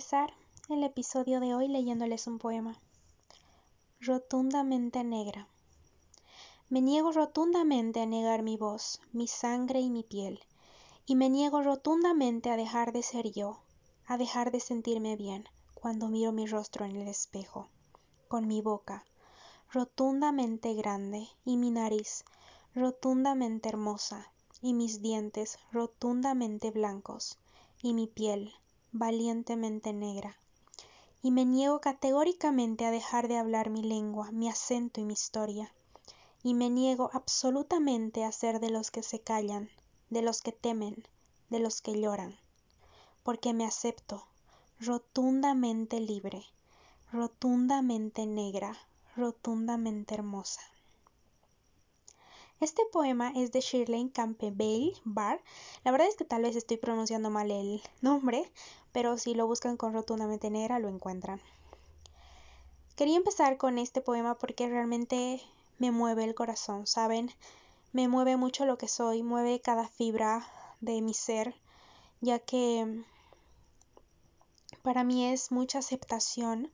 empezar el episodio de hoy leyéndoles un poema. Rotundamente negra. Me niego rotundamente a negar mi voz, mi sangre y mi piel, y me niego rotundamente a dejar de ser yo, a dejar de sentirme bien cuando miro mi rostro en el espejo, con mi boca, rotundamente grande, y mi nariz, rotundamente hermosa, y mis dientes rotundamente blancos, y mi piel valientemente negra. Y me niego categóricamente a dejar de hablar mi lengua, mi acento y mi historia. Y me niego absolutamente a ser de los que se callan, de los que temen, de los que lloran. Porque me acepto, rotundamente libre, rotundamente negra, rotundamente hermosa. Este poema es de Shirley Campbell Barr. La verdad es que tal vez estoy pronunciando mal el nombre, pero si lo buscan con rotundamente negra lo encuentran. Quería empezar con este poema porque realmente me mueve el corazón, ¿saben? Me mueve mucho lo que soy, mueve cada fibra de mi ser, ya que para mí es mucha aceptación,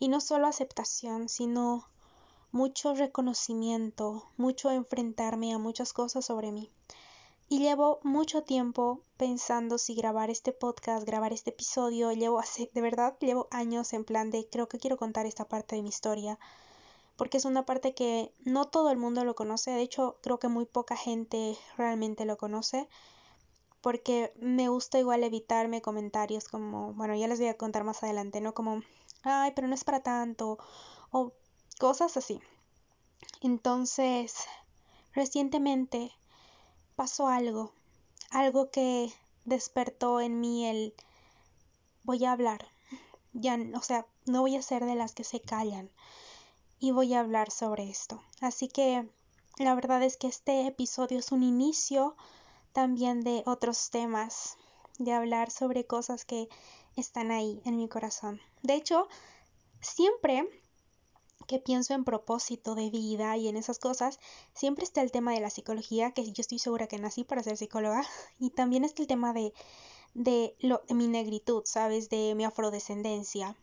y no solo aceptación, sino mucho reconocimiento, mucho enfrentarme a muchas cosas sobre mí. Y llevo mucho tiempo pensando si grabar este podcast, grabar este episodio. Llevo años en plan de creo que quiero contar esta parte de mi historia, porque es una parte que no todo el mundo lo conoce. De hecho, creo que muy poca gente realmente lo conoce, porque me gusta igual evitarme comentarios como, bueno, ya les voy a contar más adelante, ¿no? Como, ay, pero no es para tanto, o cosas así. Entonces, recientemente pasó algo que despertó en mí el voy a hablar. Ya, o sea, no voy a ser de las que se callan y voy a hablar sobre esto. Así que la verdad es que este episodio es un inicio también de otros temas, de hablar sobre cosas que están ahí en mi corazón. De hecho, siempre que pienso en propósito de vida y en esas cosas, siempre está el tema de la psicología, que yo estoy segura que nací para ser psicóloga, y también está el tema de mi negritud, ¿sabes? De mi afrodescendencia.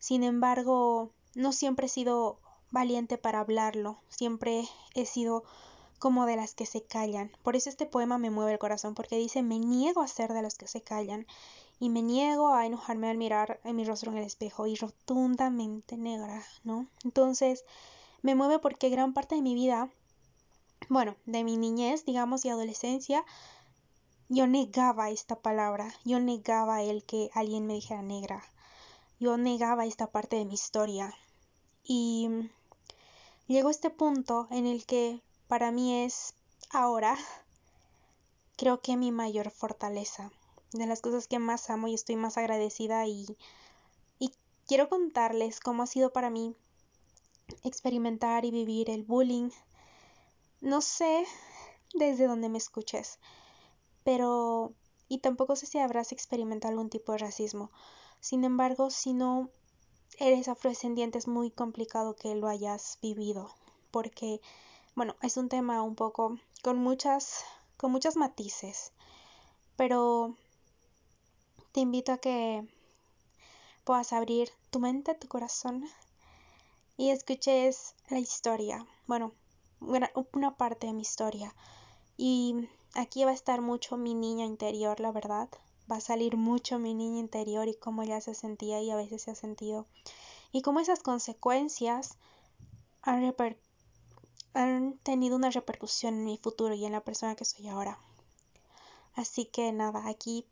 Sin embargo, no siempre he sido valiente para hablarlo, siempre he sido como de las que se callan. Por eso este poema me mueve el corazón, porque dice, me niego a ser de los que se callan, y me niego a enojarme al mirar en mi rostro en el espejo, y rotundamente negra, ¿no? Entonces, me mueve porque gran parte de mi vida, bueno, de mi niñez, digamos, y adolescencia, yo negaba esta palabra, yo negaba el que alguien me dijera negra, yo negaba esta parte de mi historia, y llegó este punto en el que para mí es, ahora, creo que mi mayor fortaleza, de las cosas que más amo y estoy más agradecida, y quiero contarles cómo ha sido para mí experimentar y vivir el bullying. No sé desde dónde me escuches, pero y tampoco sé si habrás experimentado algún tipo de racismo. Sin embargo, si no eres afrodescendiente es muy complicado que lo hayas vivido, porque bueno, es un tema un poco con muchos matices, pero te invito a que puedas abrir tu mente, tu corazón, y escuches la historia. Bueno, una parte de mi historia. Y aquí va a estar mucho mi niña interior, la verdad. Va a salir mucho mi niña interior y cómo ella se sentía y a veces se ha sentido. Y cómo esas consecuencias han tenido una repercusión en mi futuro y en la persona que soy ahora. Así que nada, aquí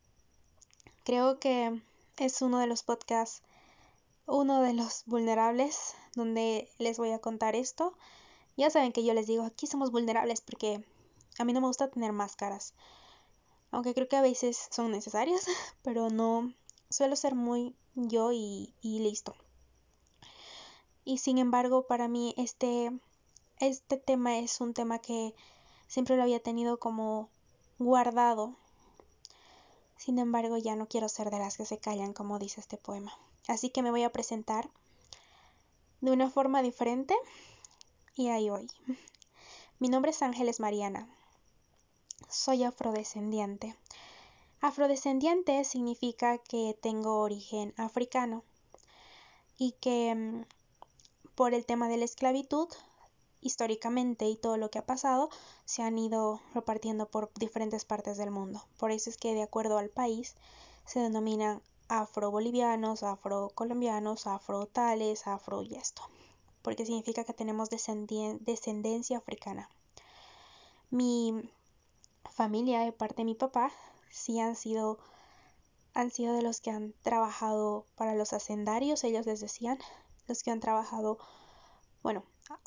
creo que es uno de los podcasts, uno de los vulnerables, donde les voy a contar esto. Ya saben que yo les digo, aquí somos vulnerables porque a mí no me gusta tener máscaras. Aunque creo que a veces son necesarias, pero no, suelo ser muy yo y listo. Y sin embargo, para mí este tema es un tema que siempre lo había tenido como guardado. Sin embargo, ya no quiero ser de las que se callan, como dice este poema. Así que me voy a presentar de una forma diferente y ahí voy. Mi nombre es Ángeles Mariana. Soy afrodescendiente. Afrodescendiente significa que tengo origen africano y que por el tema de la esclavitud, históricamente y todo lo que ha pasado, se han ido repartiendo por diferentes partes del mundo. Por eso es que de acuerdo al país se denominan afrobolivianos, afrocolombianos, afrotales, afro y esto, porque significa que tenemos descendencia africana. Mi familia, de parte de mi papá, sí han sido de los que han trabajado para los hacendarios, ellos les decían, los que han trabajado, bueno,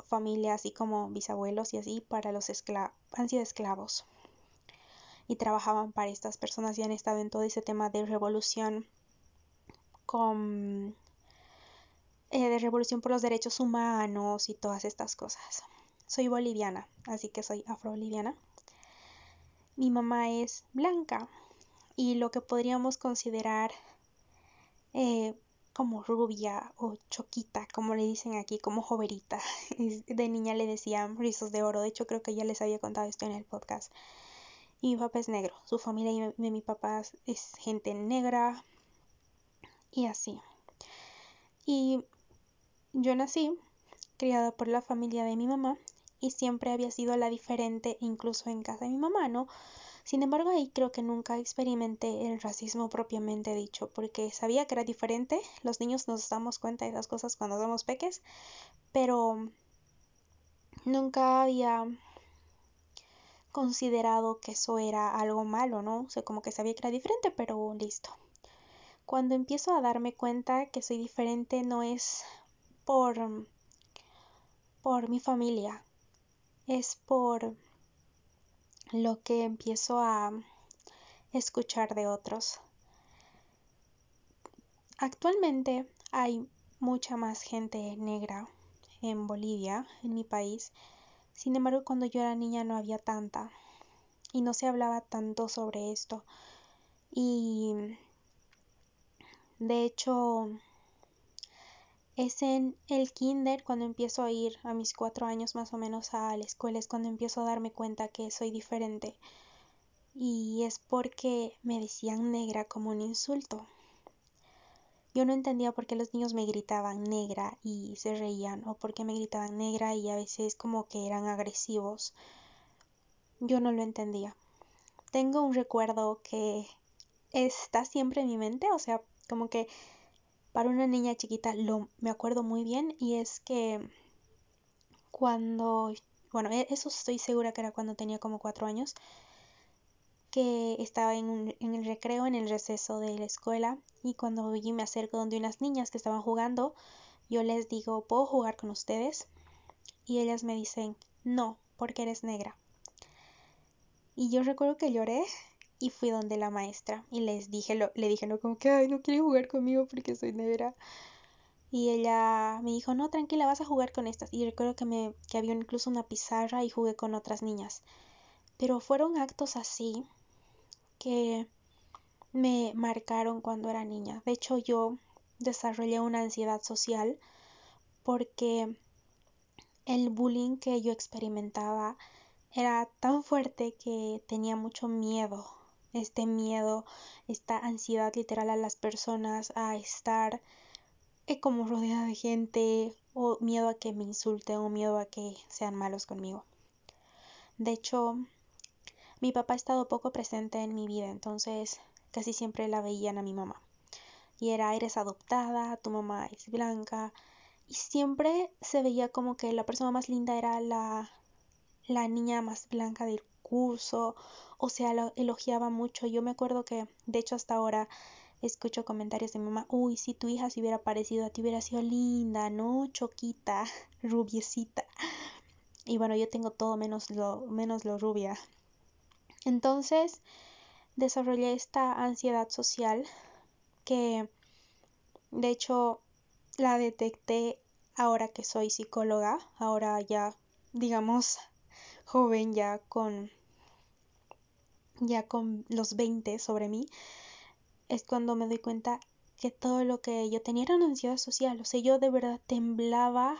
familia así como bisabuelos y así, para los han sido esclavos. Y trabajaban para estas personas y han estado en todo ese tema de revolución de revolución por los derechos humanos y todas estas cosas. Soy boliviana, así que soy afroboliviana. Mi mamá es blanca y lo que podríamos considerar como rubia o choquita, como le dicen aquí, como joverita. De niña le decían rizos de oro, de hecho creo que ya les había contado esto en el podcast. Y mi papá es negro, su familia de mi papá es gente negra y así. Y yo nací criada por la familia de mi mamá y siempre había sido la diferente, incluso en casa de mi mamá, ¿no? Sin embargo, ahí creo que nunca experimenté el racismo propiamente dicho, porque sabía que era diferente. Los niños nos damos cuenta de esas cosas cuando somos peques, pero nunca había considerado que eso era algo malo, ¿no? O sea, como que sabía que era diferente, pero listo. Cuando empiezo a darme cuenta que soy diferente, no es por mi familia, es por lo que empiezo a escuchar de otros. Actualmente hay mucha más gente negra en Bolivia, en mi país. Sin embargo, cuando yo era niña no había tanta y no se hablaba tanto sobre esto. Y de hecho es en el kinder, cuando empiezo a ir a mis 4 años más o menos a la escuela, es cuando empiezo a darme cuenta que soy diferente. Y es porque me decían negra como un insulto. Yo no entendía por qué los niños me gritaban negra y se reían, o por qué me gritaban negra y a veces como que eran agresivos. Yo no lo entendía. Tengo un recuerdo que está siempre en mi mente, o sea, como que para una niña chiquita me acuerdo muy bien, y es que cuando, bueno, eso estoy segura que era cuando tenía como 4 años, que estaba en el recreo, en el receso de la escuela, y cuando me acerco donde unas niñas que estaban jugando, yo les digo, ¿puedo jugar con ustedes? Y ellas me dicen, no, porque eres negra. Y yo recuerdo que lloré. Y fui donde la maestra y le dije, no, como que, ay, no quiere jugar conmigo porque soy negra. Y ella me dijo, no, tranquila, vas a jugar con estas. Y recuerdo que había incluso una pizarra y jugué con otras niñas. Pero fueron actos así que me marcaron cuando era niña. De hecho, yo desarrollé una ansiedad social porque el bullying que yo experimentaba era tan fuerte que tenía mucho miedo. Este miedo, esta ansiedad literal a las personas, a estar como rodeada de gente, o miedo a que me insulten, o miedo a que sean malos conmigo. De hecho, mi papá ha estado poco presente en mi vida, entonces casi siempre la veían a mi mamá. Y era, eres adoptada, tu mamá es blanca, y siempre se veía como que la persona más linda era la niña más blanca del curso, o sea, lo elogiaba mucho. Yo me acuerdo que, de hecho, hasta ahora escucho comentarios de mi mamá, uy, si tu hija se hubiera parecido a ti, hubiera sido linda, ¿no? Choquita, rubiecita. Y bueno, yo tengo todo menos lo rubia. Entonces, desarrollé esta ansiedad social que, de hecho, la detecté ahora que soy psicóloga, ahora ya, digamos, joven, ya con los 20 sobre mí, es cuando me doy cuenta que todo lo que yo tenía era una ansiedad social. O sea, yo de verdad temblaba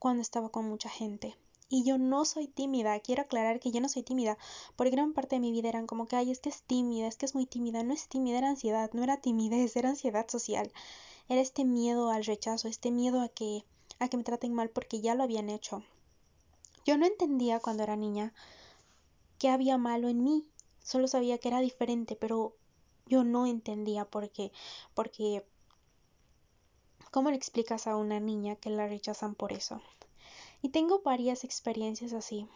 cuando estaba con mucha gente. Y yo no soy tímida, quiero aclarar que yo no soy tímida, porque gran parte de mi vida eran como que, ay, es que es tímida, es que es muy tímida, no es tímida, era ansiedad, no era timidez, era ansiedad social, era este miedo al rechazo, este miedo a que me traten mal porque ya lo habían hecho. Yo no entendía cuando era niña qué había malo en mí, solo sabía que era diferente, pero yo no entendía por qué, porque ¿cómo le explicas a una niña que la rechazan por eso? Y tengo varias experiencias así.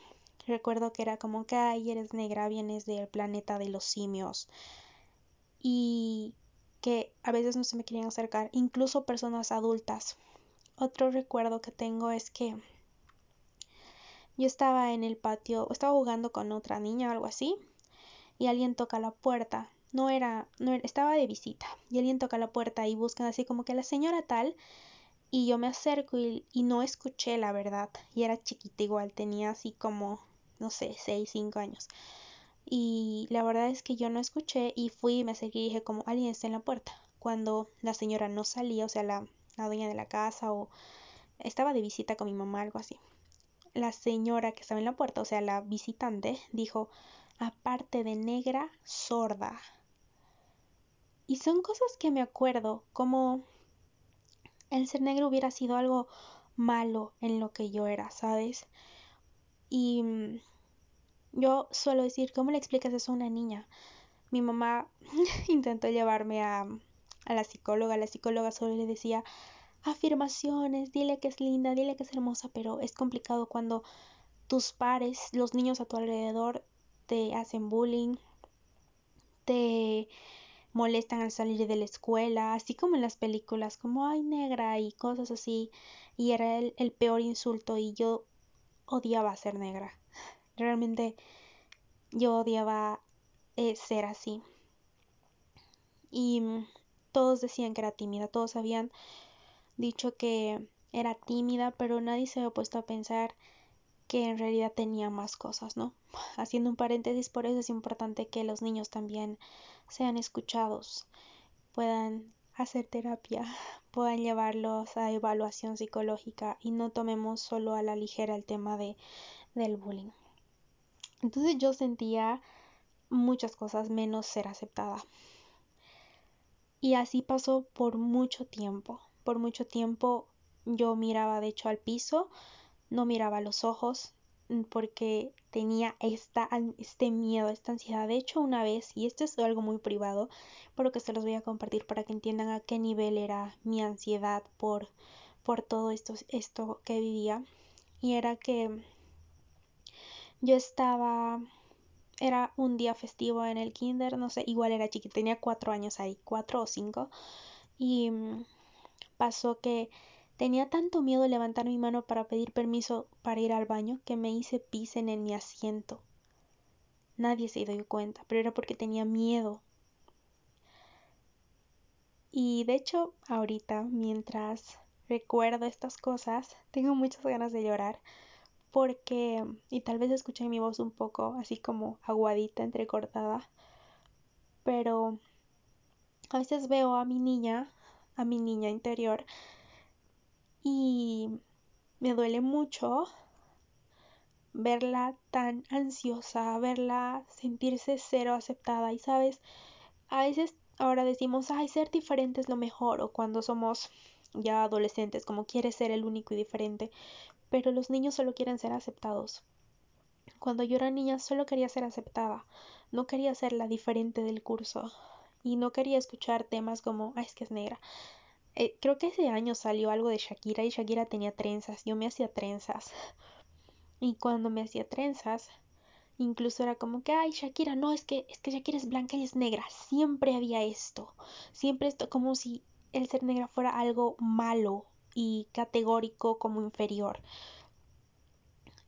Recuerdo que era como que, ay, eres negra, vienes del planeta de los simios. Y que a veces no se me querían acercar, incluso personas adultas. Otro recuerdo que tengo es que yo estaba en el patio, estaba jugando con otra niña o algo así, y alguien toca la puerta. No era, estaba de visita, y alguien toca la puerta y buscan así como que la señora tal. Y yo me acerco y no escuché, la verdad. Y era chiquita igual, tenía así como, no sé, 6, 5 años. Y la verdad es que yo no escuché y fui y me acerqué y dije como, alguien está en la puerta. Cuando la señora no salía, o sea, la dueña de la casa o estaba de visita con mi mamá, algo así. La señora que estaba en la puerta, o sea, la visitante, dijo, aparte de negra, sorda. Y son cosas que me acuerdo, como el ser negro hubiera sido algo malo en lo que yo era, ¿sabes? Y yo suelo decir, ¿cómo le explicas eso a una niña? Mi mamá intentó llevarme a la psicóloga. La psicóloga solo le decía afirmaciones, dile que es linda, dile que es hermosa, pero es complicado cuando tus pares, los niños a tu alrededor, te hacen bullying, te molestan al salir de la escuela, así como en las películas, como ay negra y cosas así, y era el peor insulto, y yo odiaba ser negra, realmente yo odiaba ser así, y todos decían que era tímida, todos habían dicho que era tímida, pero nadie se había puesto a pensar que en realidad tenía más cosas, ¿no? Haciendo un paréntesis, por eso es importante que los niños también sean escuchados, puedan hacer terapia, puedan llevarlos a evaluación psicológica y no tomemos solo a la ligera el tema del bullying. Entonces yo sentía muchas cosas menos ser aceptada. Y así pasó por mucho tiempo. Por mucho tiempo yo miraba de hecho al piso, no miraba los ojos porque tenía este miedo, esta ansiedad. De hecho, una vez, y esto es algo muy privado, pero que se los voy a compartir para que entiendan a qué nivel era mi ansiedad por todo esto que vivía. Y era que yo estaba, era un día festivo en el kinder, no sé, igual era chiquita, tenía 4 años ahí, 4 o 5, y pasó que tenía tanto miedo de levantar mi mano para pedir permiso para ir al baño que me hice pis en mi asiento. Nadie se dio cuenta, pero era porque tenía miedo. Y de hecho, ahorita, mientras recuerdo estas cosas, tengo muchas ganas de llorar porque, y tal vez escuchen mi voz un poco así como aguadita, entrecortada, pero a veces veo a mi niña interior, y me duele mucho verla tan ansiosa, verla sentirse cero aceptada. Y sabes, a veces ahora decimos, ay, ser diferente es lo mejor, o cuando somos ya adolescentes, como quieres ser el único y diferente, pero los niños solo quieren ser aceptados. Cuando yo era niña solo quería ser aceptada, no quería ser la diferente del curso, y no quería escuchar temas como, ay, es que es negra. Creo que ese año salió algo de Shakira y Shakira tenía trenzas, yo me hacía trenzas, y cuando me hacía trenzas incluso era como que, ay, Shakira, no, es que Shakira es blanca y es negra, siempre había esto, como si el ser negra fuera algo malo y categórico como inferior,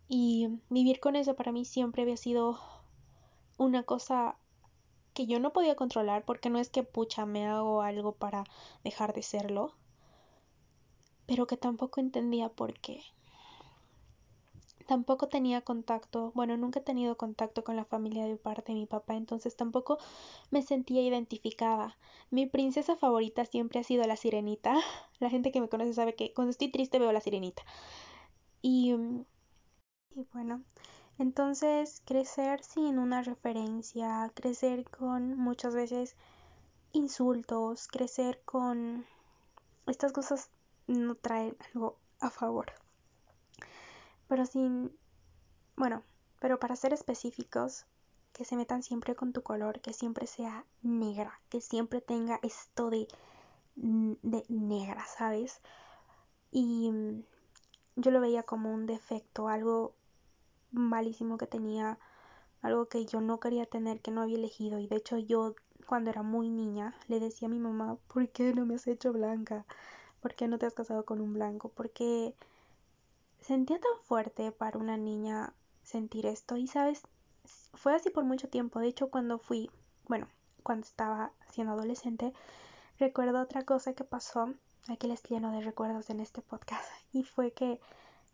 y vivir con eso para mí siempre había sido una cosa que yo no podía controlar, porque no es que pucha me hago algo para dejar de serlo, pero que tampoco entendía por qué. Tampoco tenía contacto, bueno, nunca he tenido contacto con la familia de parte de mi papá, entonces tampoco me sentía identificada. Mi princesa favorita siempre ha sido la sirenita. La gente que me conoce sabe que cuando estoy triste veo la sirenita. Y Y bueno, entonces crecer sin una referencia, crecer con muchas veces insultos, crecer con estas cosas no traen algo a favor. Pero para ser específicos, que se metan siempre con tu color, que siempre sea negra, que siempre tenga esto de negra, ¿sabes? Y yo lo veía como un defecto, algo malísimo que tenía, algo que yo no quería tener, que no había elegido. Y de hecho yo, cuando era muy niña, le decía a mi mamá, ¿por qué no me has hecho blanca? ¿Por qué no te has casado con un blanco? Porque sentía tan fuerte para una niña sentir esto. Y sabes, fue así por mucho tiempo. De hecho, cuando estaba siendo adolescente, recuerdo otra cosa que pasó. Aquí les lleno de recuerdos en este podcast. Y fue que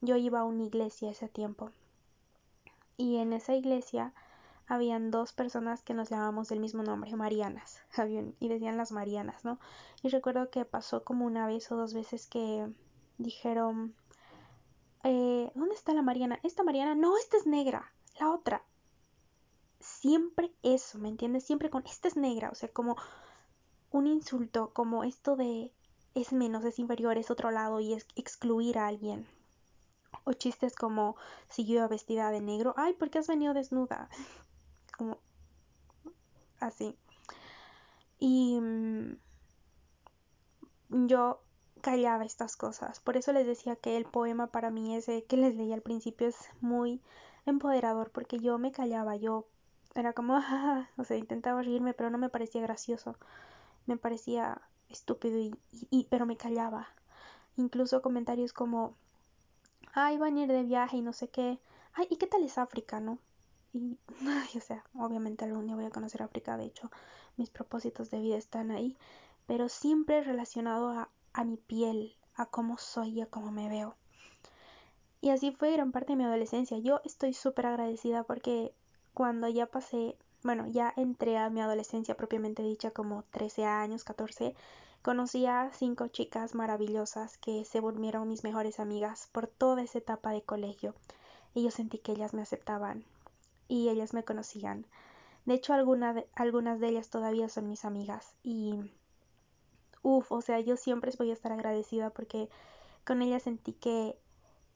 yo iba a una iglesia ese tiempo. Y en esa iglesia habían dos personas que nos llamábamos del mismo nombre, Marianas. Y decían las Marianas, ¿no? Y recuerdo que pasó como una vez o dos veces que dijeron, ¿dónde está la Mariana? Esta Mariana, no, esta es negra, la otra. Siempre eso, ¿me entiendes? Siempre con, esta es negra, o sea, como un insulto, como esto de es menos, es inferior, es otro lado y es excluir a alguien. O chistes como, si yo iba vestida de negro, ay, ¿por qué has venido desnuda? Como así. Y yo callaba estas cosas. Por eso les decía que el poema para mí, ese que les leí al principio, es muy empoderador, porque yo me callaba, yo era como, o sea, intentaba reírme, pero no me parecía gracioso, me parecía estúpido, pero me callaba. Incluso comentarios como, ay, van a ir de viaje y no sé qué, ay, ¿y qué tal es África, no? Y, o sea, obviamente algún día voy a conocer África, de hecho, mis propósitos de vida están ahí, pero siempre relacionado a mi piel, a cómo soy y a cómo me veo. Y así fue gran parte de mi adolescencia. Yo estoy súper agradecida porque cuando ya ya entré a mi adolescencia propiamente dicha, como 13 años, 14, conocí a 5 chicas maravillosas que se volvieron mis mejores amigas por toda esa etapa de colegio. Y yo sentí que ellas me aceptaban y ellas me conocían. De hecho, algunas de ellas todavía son mis amigas. Y o sea, yo siempre voy a estar agradecida porque con ellas sentí que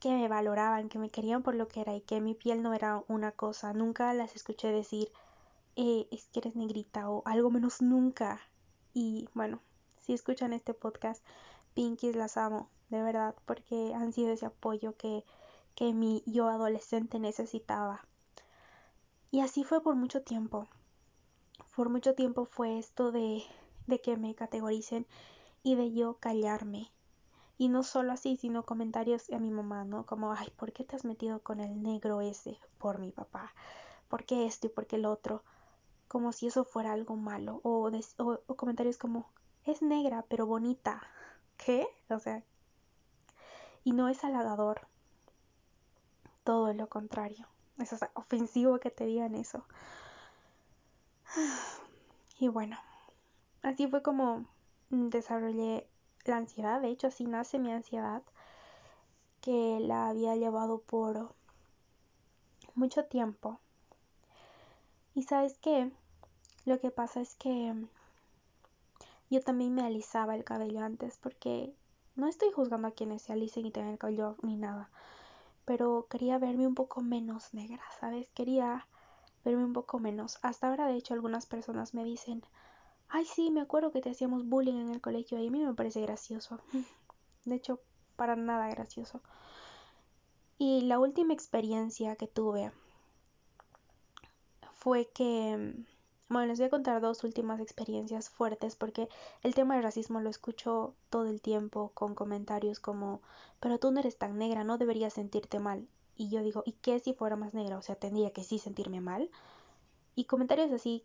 me valoraban, que me querían por lo que era y que mi piel no era una cosa. Nunca las escuché decir, es que eres negrita o algo menos, nunca. Y bueno, si escuchan este podcast, Pinkies, las amo, de verdad, porque han sido ese apoyo que mi yo adolescente necesitaba. Y así fue por mucho tiempo. Por mucho tiempo fue esto de que me categoricen y de yo callarme. Y no solo así, sino comentarios a mi mamá, ¿no? Como, ay, ¿por qué te has metido con el negro ese? Por mi papá. ¿Por qué esto y por qué el otro? Como si eso fuera algo malo. O comentarios como, es negra, pero bonita. ¿Qué? O sea, y no es halagador. Todo lo contrario. Es ofensivo que te digan eso. Y bueno, así fue como desarrollé la ansiedad. De hecho, así nace mi ansiedad, que la había llevado por mucho tiempo. Y ¿sabes qué? Lo que pasa es que yo también me alisaba el cabello antes, porque no estoy juzgando a quienes se alisen y tengan el cabello ni nada, pero quería verme un poco menos negra, ¿sabes? Quería verme un poco menos. Hasta ahora, de hecho, algunas personas me dicen, ay, sí, me acuerdo que te hacíamos bullying en el colegio y a mí me parece gracioso. De hecho, para nada gracioso. Y la última experiencia que tuve fue que, les voy a contar 2 últimas experiencias fuertes, porque el tema del racismo lo escucho todo el tiempo con comentarios como, pero tú no eres tan negra, no deberías sentirte mal. Y yo digo, ¿y qué si fuera más negra? O sea, ¿tendría que sí sentirme mal? Y comentarios así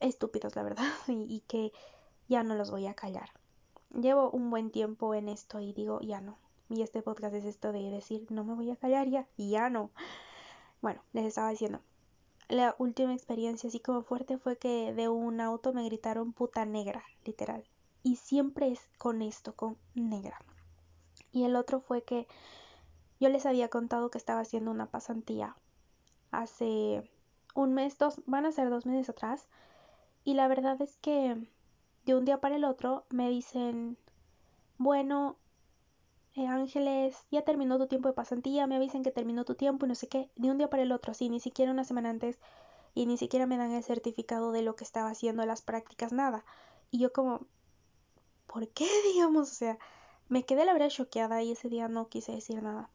estúpidos, la verdad, y que ya no los voy a callar. Llevo un buen tiempo en esto y digo, ya no. Y este podcast es esto de decir, no me voy a callar ya, y ya no. Bueno, les estaba diciendo, la última experiencia así como fuerte fue que de un auto me gritaron puta negra, literal. Y siempre es con esto, con negra. Y el otro fue que Yo les había contado que estaba haciendo una pasantía hace un mes, van a ser 2 meses atrás, y la verdad es que de un día para el otro me dicen, bueno, Ángeles, ya terminó tu tiempo de pasantía, me avisan que terminó tu tiempo y no sé qué, de un día para el otro, sí, ni siquiera una semana antes, y ni siquiera me dan el certificado de lo que estaba haciendo, las prácticas, nada. Y yo como, ¿por qué, digamos? O sea, me quedé la verdad choqueada y ese día no quise decir nada.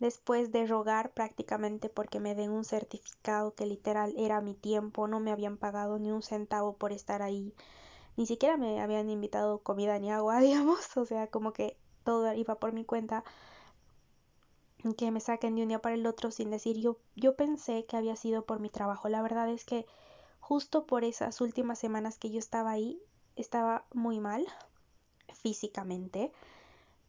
Después de rogar prácticamente porque me den un certificado que literal era mi tiempo, no me habían pagado ni un centavo por estar ahí, ni siquiera me habían invitado comida ni agua, digamos, o sea, como que todo iba por mi cuenta, que me saquen de un día para el otro sin decir, yo pensé que había sido por mi trabajo. La verdad es que justo por esas últimas semanas que yo estaba ahí, estaba muy mal físicamente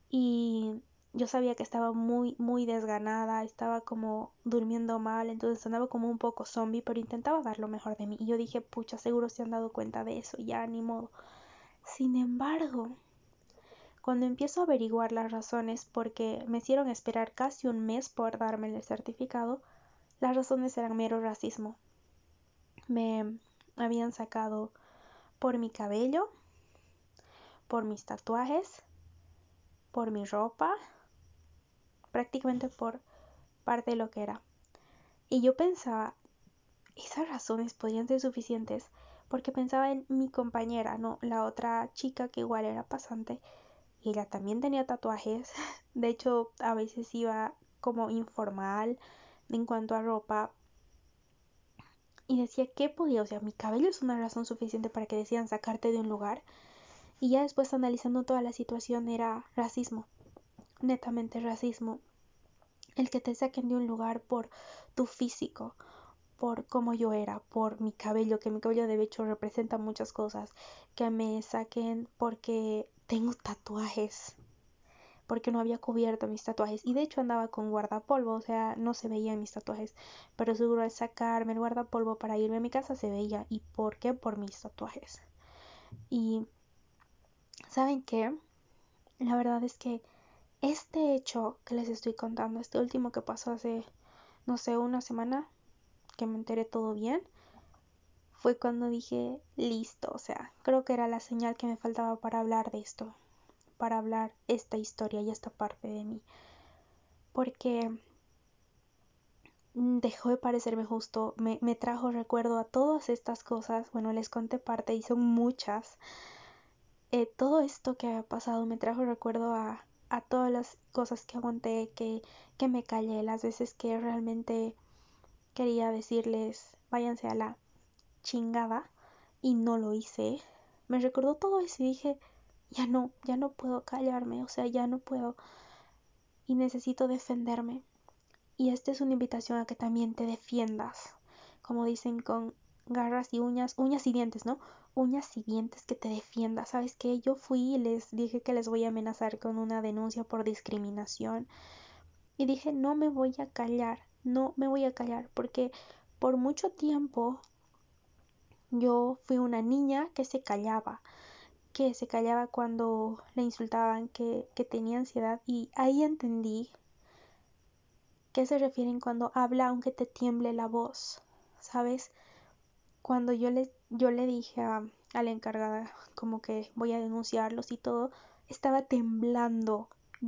y yo sabía que estaba muy, muy desganada, estaba como durmiendo mal, entonces andaba como un poco zombie, pero intentaba dar lo mejor de mí. Y yo dije, pucha, seguro se han dado cuenta de eso, ya, ni modo. Sin embargo, cuando empiezo a averiguar las razones, porque me hicieron esperar casi un mes por darme el certificado, las razones eran mero racismo. Me habían sacado por mi cabello, por mis tatuajes, por mi ropa, prácticamente por parte de lo que era. Y yo pensaba, esas razones podrían ser suficientes, porque pensaba en mi compañera, no, la otra chica que igual era pasante, y ella también tenía tatuajes. De hecho, a veces iba como informal en cuanto a ropa. Y decía, ¿qué podía? O sea, mi cabello es una razón suficiente para que decidan sacarte de un lugar. Y ya después, analizando toda la situación, era racismo. Netamente racismo. El que te saquen de un lugar por tu físico, por cómo yo era, por mi cabello, que mi cabello de hecho representa muchas cosas. Que me saquen porque tengo tatuajes, porque no había cubierto mis tatuajes, y de hecho andaba con guardapolvo, o sea, no se veían mis tatuajes, pero seguro al sacarme el guardapolvo para irme a mi casa se veía. ¿Y por qué? Por mis tatuajes. Y ¿saben qué? La verdad es que este hecho que les estoy contando, este último que pasó hace, no sé, una semana, que me enteré todo bien, fue cuando dije, listo, o sea, creo que era la señal que me faltaba para hablar de esto, para hablar esta historia y esta parte de mí, porque dejó de parecerme justo, me trajo recuerdo a todas estas cosas. Bueno, les conté parte y son muchas. Todo esto que había pasado me trajo recuerdo a todas las cosas que aguanté, que me callé, las veces que realmente quería decirles, váyanse a la chingada, y no lo hice. Me recordó todo eso y dije, ya no puedo callarme, o sea, ya no puedo, y necesito defenderme. Y esta es una invitación a que también te defiendas, como dicen, con garras y uñas y dientes, ¿no? Uñas y dientes, que te defiendas. ¿Sabes qué? Yo fui y les dije que les voy a amenazar con una denuncia por discriminación. Y dije, no me voy a callar, no me voy a callar, porque por mucho tiempo yo fui una niña que se callaba cuando le insultaban, que tenía ansiedad. Y ahí entendí qué se refieren cuando habla aunque te tiemble la voz, ¿sabes? Cuando yo le dije a la encargada como que voy a denunciarlos y todo, estaba temblando, y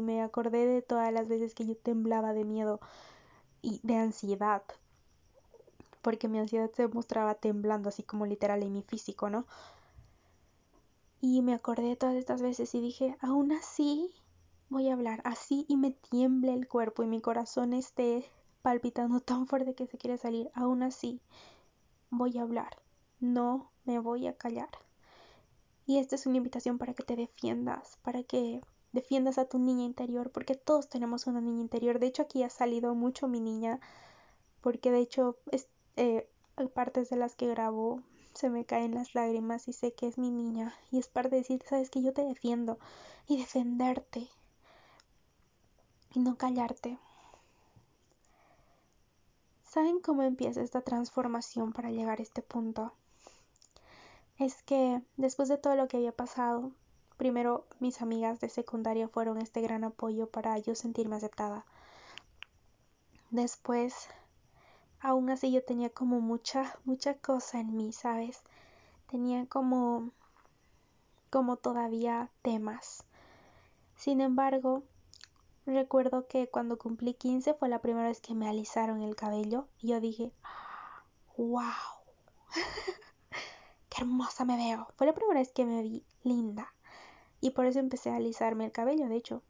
me acordé de todas las veces que yo temblaba de miedo y de ansiedad, porque mi ansiedad se mostraba temblando, así como literal en mi físico, ¿no? Y me acordé de todas estas veces y dije, aún así voy a hablar, así y me tiemble el cuerpo y mi corazón esté palpitando tan fuerte que se quiere salir, aún así voy a hablar, no me voy a callar. Y esta es una invitación para que te defiendas, para que defiendas a tu niña interior, porque todos tenemos una niña interior. De hecho, aquí ha salido mucho mi niña, porque de hecho partes de las que grabo se me caen las lágrimas y sé que es mi niña, y es parte de decir, sabes que yo te defiendo, y defenderte y no callarte. ¿Saben cómo empieza esta transformación para llegar a este punto? Es que después de todo lo que había pasado, Primero, mis amigas de secundaria fueron este gran apoyo para yo sentirme aceptada. Después, aún así yo tenía como mucha cosa en mí, ¿sabes? Tenía como todavía temas. Sin embargo, recuerdo que cuando cumplí 15 fue la primera vez que me alisaron el cabello y yo dije, ¡wow! ¡Qué hermosa me veo! Fue la primera vez que me vi linda y por eso empecé a alisarme el cabello, de hecho,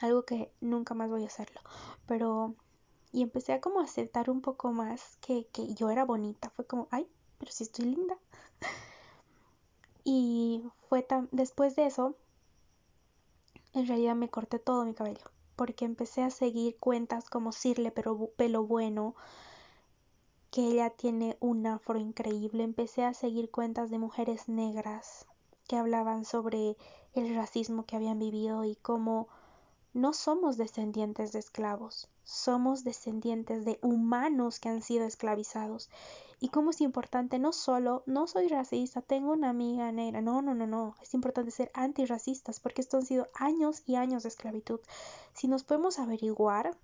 algo que nunca más voy a hacerlo, pero y empecé a como aceptar un poco más que yo era bonita, fue como, ¡ay! Pero sí estoy linda. Y fue después de eso, en realidad me corté todo mi cabello, porque empecé a seguir cuentas como Cirle, pero Pelo Bueno, que ella tiene un afro increíble. Empecé a seguir cuentas de mujeres negras que hablaban sobre el racismo que habían vivido y cómo no somos descendientes de esclavos, somos descendientes de humanos que han sido esclavizados. Y cómo es importante, no solo, no soy racista, tengo una amiga negra, no, es importante ser antirracistas, porque esto han sido años y años de esclavitud. Si nos podemos averiguar,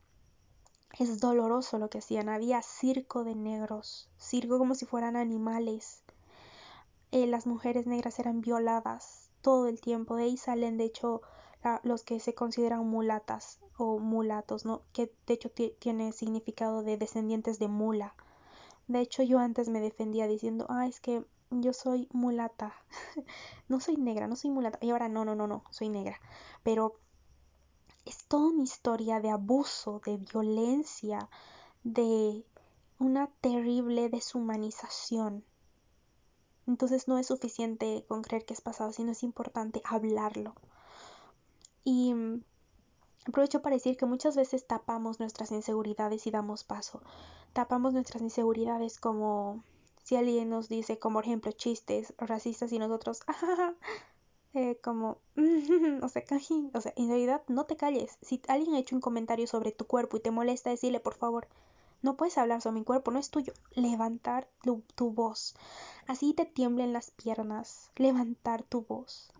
es doloroso lo que hacían. Había circo de negros, circo como si fueran animales. Las mujeres negras eran violadas todo el tiempo. De ahí salen, de hecho, los que se consideran mulatas o mulatos, ¿no? Que de hecho tiene significado de descendientes de mula. De hecho, yo antes me defendía diciendo, es que yo soy mulata. No soy negra, no soy mulata. Y ahora no, soy negra. Pero es toda una historia de abuso, de violencia, de una terrible deshumanización. Entonces no es suficiente con creer que es pasado, sino es importante hablarlo. Y aprovecho para decir que muchas veces tapamos nuestras inseguridades y damos paso. Tapamos nuestras inseguridades como si alguien nos dice, como por ejemplo, chistes racistas y nosotros... o sea, en realidad no te calles. Si alguien ha hecho un comentario sobre tu cuerpo y te molesta, decirle, por favor, no puedes hablar sobre mi cuerpo, no es tuyo. Levantar tu voz. Así te tiemblen las piernas. Levantar tu voz.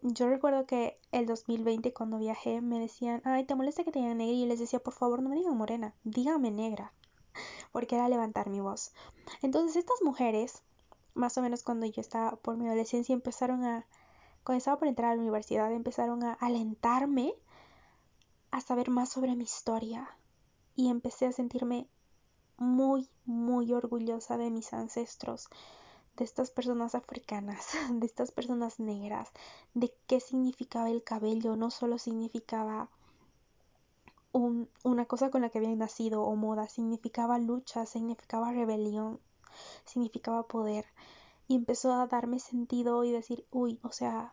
Yo recuerdo que el 2020, cuando viajé, me decían, ¿te molesta que te digan negra? Y les decía, por favor, no me digan morena, dígame negra. Porque era levantar mi voz. Entonces, estas mujeres... más o menos cuando yo estaba por mi adolescencia, cuando estaba por entrar a la universidad, empezaron a alentarme a saber más sobre mi historia. Y empecé a sentirme muy orgullosa de mis ancestros, de estas personas africanas, de estas personas negras, de qué significaba el cabello. No solo significaba una cosa con la que habían nacido o moda, significaba lucha, significaba rebelión. Significaba poder. Y empezó a darme sentido y decir, o sea,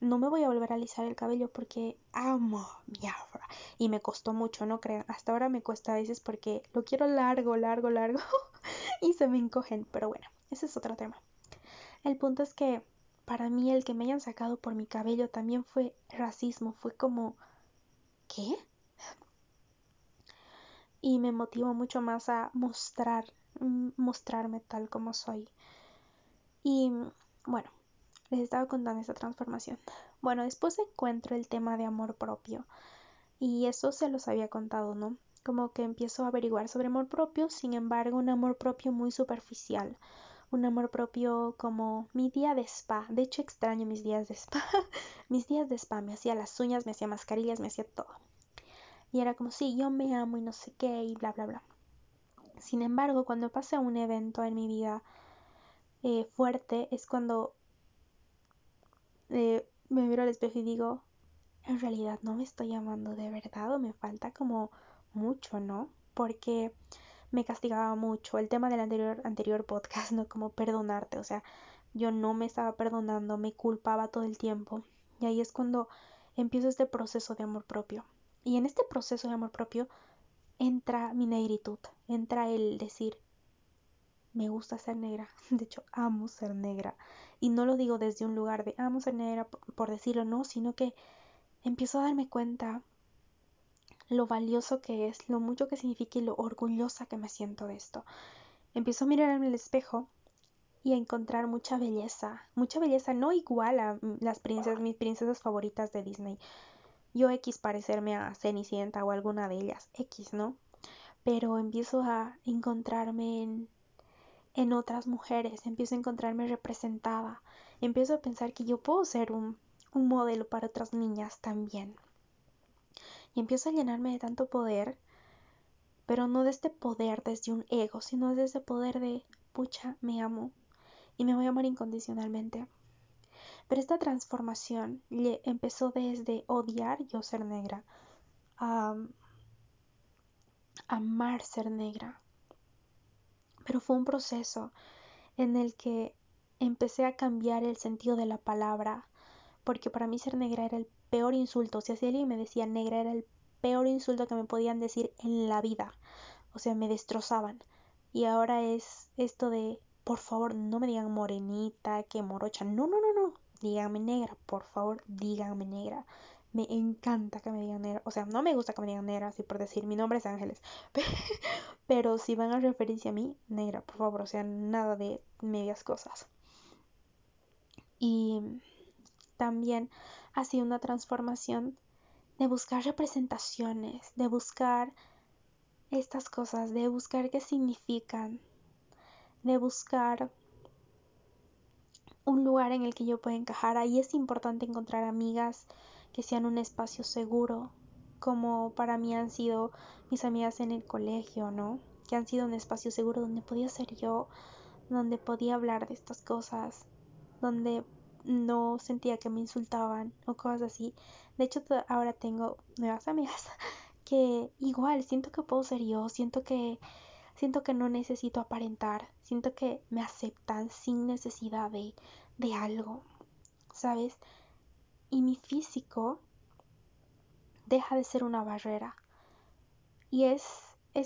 no me voy a volver a alisar el cabello porque amo mi afro. Y me costó mucho, no crean. Hasta ahora me cuesta a veces porque lo quiero largo y se me encogen. Pero bueno, ese es otro tema. El punto es que para mí el que me hayan sacado por mi cabello también fue racismo. Fue como, ¿qué? Y me motivó mucho más a mostrarme tal como soy. Y bueno, les estaba contando esta transformación. Bueno, después encuentro el tema de amor propio y eso se los había contado, ¿no? Como que empiezo a averiguar sobre amor propio, sin embargo un amor propio muy superficial, un amor propio como mi día de spa. De hecho extraño mis días de spa. Mis días de spa, me hacía las uñas, me hacía mascarillas, me hacía todo y era como, sí, yo me amo y no sé qué y bla bla bla. Sin embargo, cuando pasé un evento en mi vida fuerte, es cuando me miro al espejo y digo, en realidad no me estoy amando de verdad, o me falta como mucho, ¿no? Porque me castigaba mucho, el tema del anterior podcast, ¿no? Como perdonarte, o sea, yo no me estaba perdonando, me culpaba todo el tiempo. Y ahí es cuando empiezo este proceso de amor propio. Y en este proceso de amor propio entra mi negritud, entra el decir, me gusta ser negra, de hecho amo ser negra, y no lo digo desde un lugar de amo ser negra por decirlo, no, sino que empiezo a darme cuenta lo valioso que es, lo mucho que significa y lo orgullosa que me siento de esto. Empiezo a mirarme al espejo y a encontrar mucha belleza no igual a mis princesas favoritas de Disney. Yo X parecerme a Cenicienta o alguna de ellas, X, ¿no? Pero empiezo a encontrarme en otras mujeres, empiezo a encontrarme representada, empiezo a pensar que yo puedo ser un modelo para otras niñas también. Y empiezo a llenarme de tanto poder, pero no de este poder desde un ego, sino desde ese poder de, pucha, me amo y me voy a amar incondicionalmente. Pero esta transformación le empezó desde odiar yo ser negra a amar ser negra. Pero fue un proceso en el que empecé a cambiar el sentido de la palabra, porque para mí ser negra era el peor insulto. Si alguien me decía negra era el peor insulto que me podían decir en la vida. O sea, me destrozaban. Y ahora es esto de, por favor, no me digan morenita, que morocha. No, no, no, no. Díganme negra, por favor, díganme negra. Me encanta que me digan negra. O sea, no me gusta que me digan negra, así por decir, mi nombre es Ángeles. Pero si van a referirse a mí, negra, por favor. O sea, nada de medias cosas. Y también ha sido una transformación de buscar representaciones, de buscar estas cosas, de buscar qué significan, de buscar un lugar en el que yo pueda encajar. Ahí es importante encontrar amigas que sean un espacio seguro, como para mí han sido mis amigas en el colegio, ¿no? Que han sido un espacio seguro donde podía ser yo, donde podía hablar de estas cosas, donde no sentía que me insultaban o cosas así. De hecho, ahora tengo nuevas amigas que igual siento que puedo ser yo, siento que no necesito aparentar, siento que me aceptan sin necesidad de algo, ¿sabes? Y mi físico deja de ser una barrera. Y es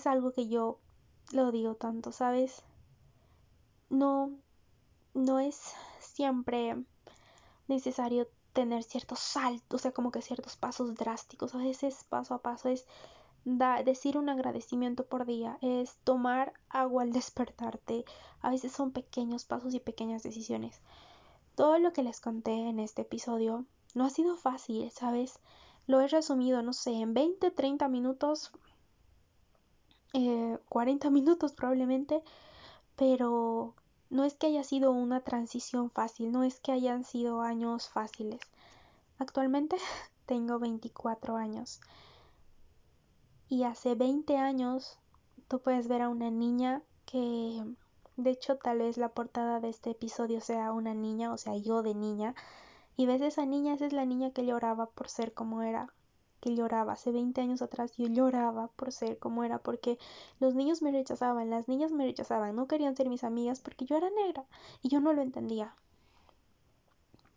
algo que yo lo digo tanto, ¿sabes? No es siempre necesario tener ciertos saltos, o sea, como que ciertos pasos drásticos. A veces paso a paso es decir un agradecimiento por día, es tomar agua al despertarte. A veces son pequeños pasos y pequeñas decisiones. Todo lo que les conté en este episodio no ha sido fácil, ¿sabes? Lo he resumido, no sé, en 20, 30 minutos, 40 minutos probablemente, pero no es que haya sido una transición fácil, no es que hayan sido años fáciles. Actualmente tengo 24 años. Y hace 20 años tú puedes ver a una niña que, de hecho, tal vez la portada de este episodio sea una niña, o sea, yo de niña. Y ves a esa niña, esa es la niña que lloraba por ser como era, que lloraba. Hace 20 años atrás yo lloraba por ser como era, porque los niños me rechazaban, las niñas me rechazaban, no querían ser mis amigas porque yo era negra y yo no lo entendía.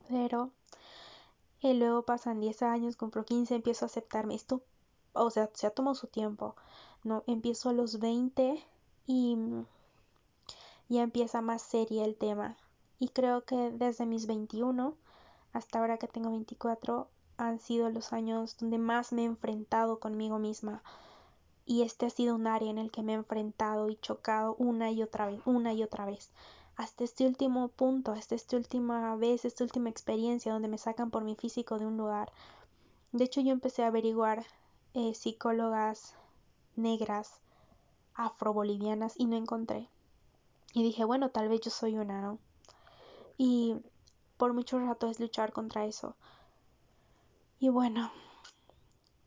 Pero luego pasan 10 años, compro 15, empiezo a aceptarme. Esto, o sea, se ha tomado su tiempo, ¿no? Empiezo a los 20 y ya empieza más seria el tema. Y creo que desde mis 21... hasta ahora que tengo 24 han sido los años donde más me he enfrentado conmigo misma, y este ha sido un área en el que me he enfrentado y chocado una y otra vez hasta este último punto, hasta esta última experiencia donde me sacan por mi físico de un lugar. De hecho, yo empecé a averiguar psicólogas negras afrobolivianas y no encontré, y dije, bueno, tal vez yo soy una, ¿no? Y por mucho rato es luchar contra eso. Y bueno,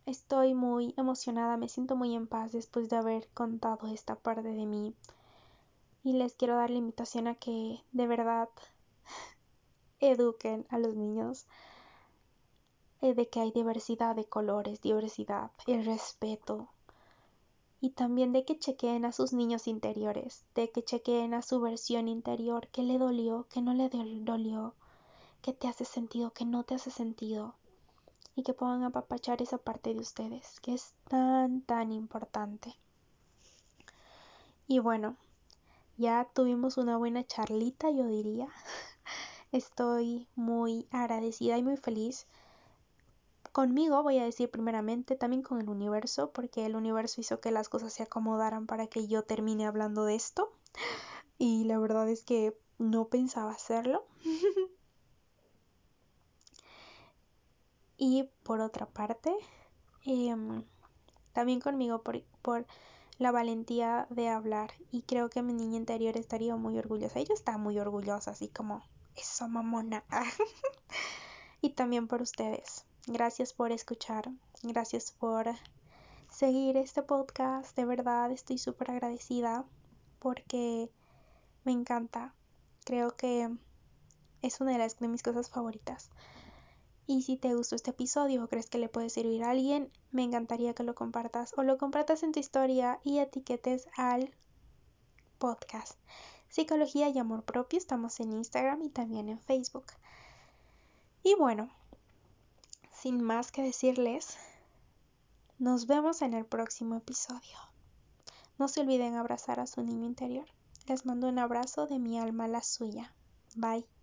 estoy muy emocionada, me siento muy en paz después de haber contado esta parte de mí. Y les quiero dar la invitación a que de verdad eduquen a los niños de que hay diversidad de colores, diversidad, el respeto. Y también de que chequeen a sus niños interiores, de que chequeen a su versión interior, qué le dolió, qué no le dolió, qué te hace sentido, qué no te hace sentido, y que puedan apapachar esa parte de ustedes, que es tan, tan importante. Y bueno, ya tuvimos una buena charlita, yo diría. Estoy muy agradecida y muy feliz. Conmigo, voy a decir primeramente, también con el universo, porque el universo hizo que las cosas se acomodaran para que yo termine hablando de esto. Y la verdad es que no pensaba hacerlo. Y por otra parte, también conmigo por la valentía de hablar. Y creo que mi niña interior estaría muy orgullosa. Ella está muy orgullosa, así como, eso mamona. Y también por ustedes. Gracias por escuchar. Gracias por seguir este podcast. De verdad, estoy súper agradecida porque me encanta. Creo que es una de mis cosas favoritas. Y si te gustó este episodio o crees que le puede servir a alguien, me encantaría que lo compartas o lo compartas en tu historia y etiquetes al podcast Psicología y Amor Propio. Estamos en Instagram y también en Facebook. Y bueno, sin más que decirles, nos vemos en el próximo episodio. No se olviden abrazar a su niño interior. Les mando un abrazo de mi alma a la suya. Bye.